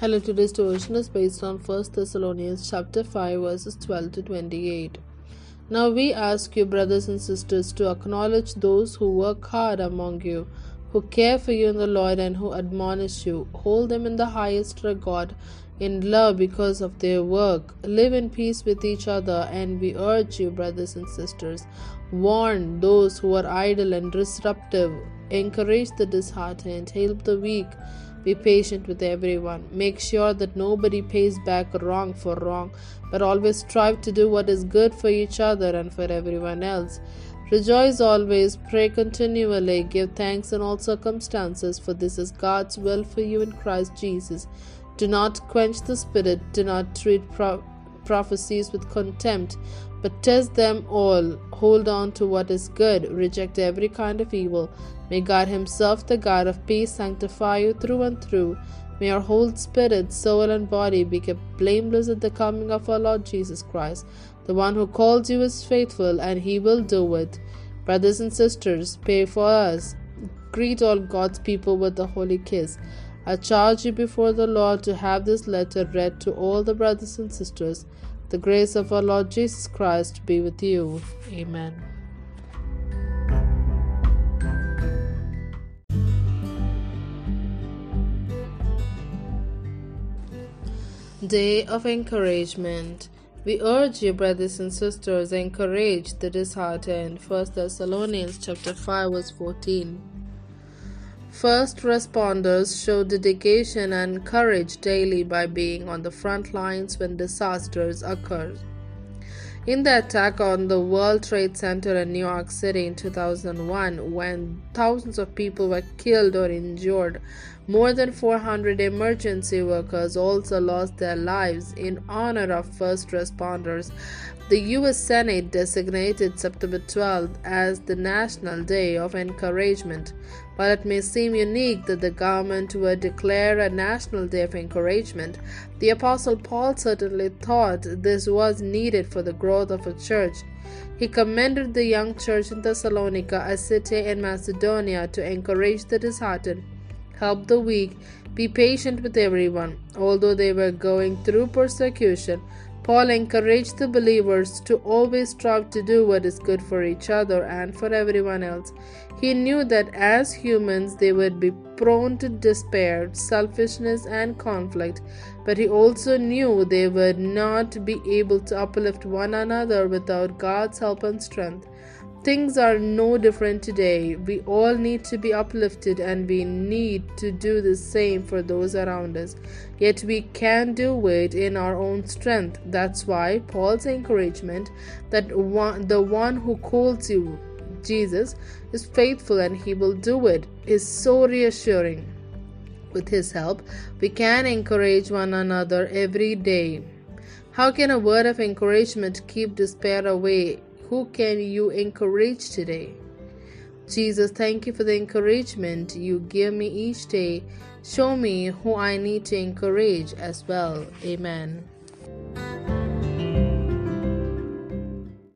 Hello, today's devotion is based on First Thessalonians chapter 5 verses 12 to 28. Now we ask you, brothers and sisters, to acknowledge those who work hard among you, who care for you in the Lord and who admonish you. Hold them in the highest regard in love because of their work. Live in peace with each other, and we urge you, brothers and sisters, warn those who are idle and disruptive. Encourage the disheartened, help the weak, be patient with everyone. Make sure that nobody pays back wrong for wrong, but always strive to do what is good for each other and for everyone else. Rejoice always, pray continually, give thanks in all circumstances, for this is God's will for you in Christ Jesus. Do not quench the Spirit, do not treat prophecies with contempt, but test them all. Hold on to what is good, reject every kind of evil. May God himself, the God of peace, sanctify you through and through. May your whole spirit, soul, and body be kept blameless at the coming of our Lord Jesus Christ. The one who calls you is faithful, and he will do it. Brothers and sisters, pray for us. Greet all God's people with a holy kiss. I charge you before the Lord to have this letter read to all the brothers and sisters. The grace of our Lord Jesus Christ be with you. Amen. Day of encouragement. We urge you, brothers and sisters, encourage the disheartened. 1 Thessalonians chapter 5 verse 14. First responders show dedication and courage daily by being on the front lines when disasters occur. In the attack on the World Trade Center in New York City in 2001, when thousands of people were killed or injured, more than 400 emergency workers also lost their lives in honor of first responders. The U.S. Senate designated September 12th as the National Day of Encouragement. While it may seem unique that the government would declare a National Day of Encouragement, the Apostle Paul certainly thought this was needed for the growth of a church. He commended the young church in Thessalonica, a city in Macedonia, to encourage the disheartened, help the weak, be patient with everyone. Although they were going through persecution, Paul encouraged the believers to always strive to do what is good for each other and for everyone else. He knew that as humans they would be prone to despair, selfishness, and conflict, but he also knew they would not be able to uplift one another without God's help and strength. Things are no different today. We all need to be uplifted, and we need to do the same for those around us. Yet we can do it in our own strength. That's why Paul's encouragement that the one who calls you, Jesus, is faithful and he will do it, is so reassuring. With his help, we can encourage one another every day. How can a word of encouragement keep despair away? Who can you encourage today? Jesus, thank you for the encouragement you give me each day. Show me who I need to encourage as well. Amen.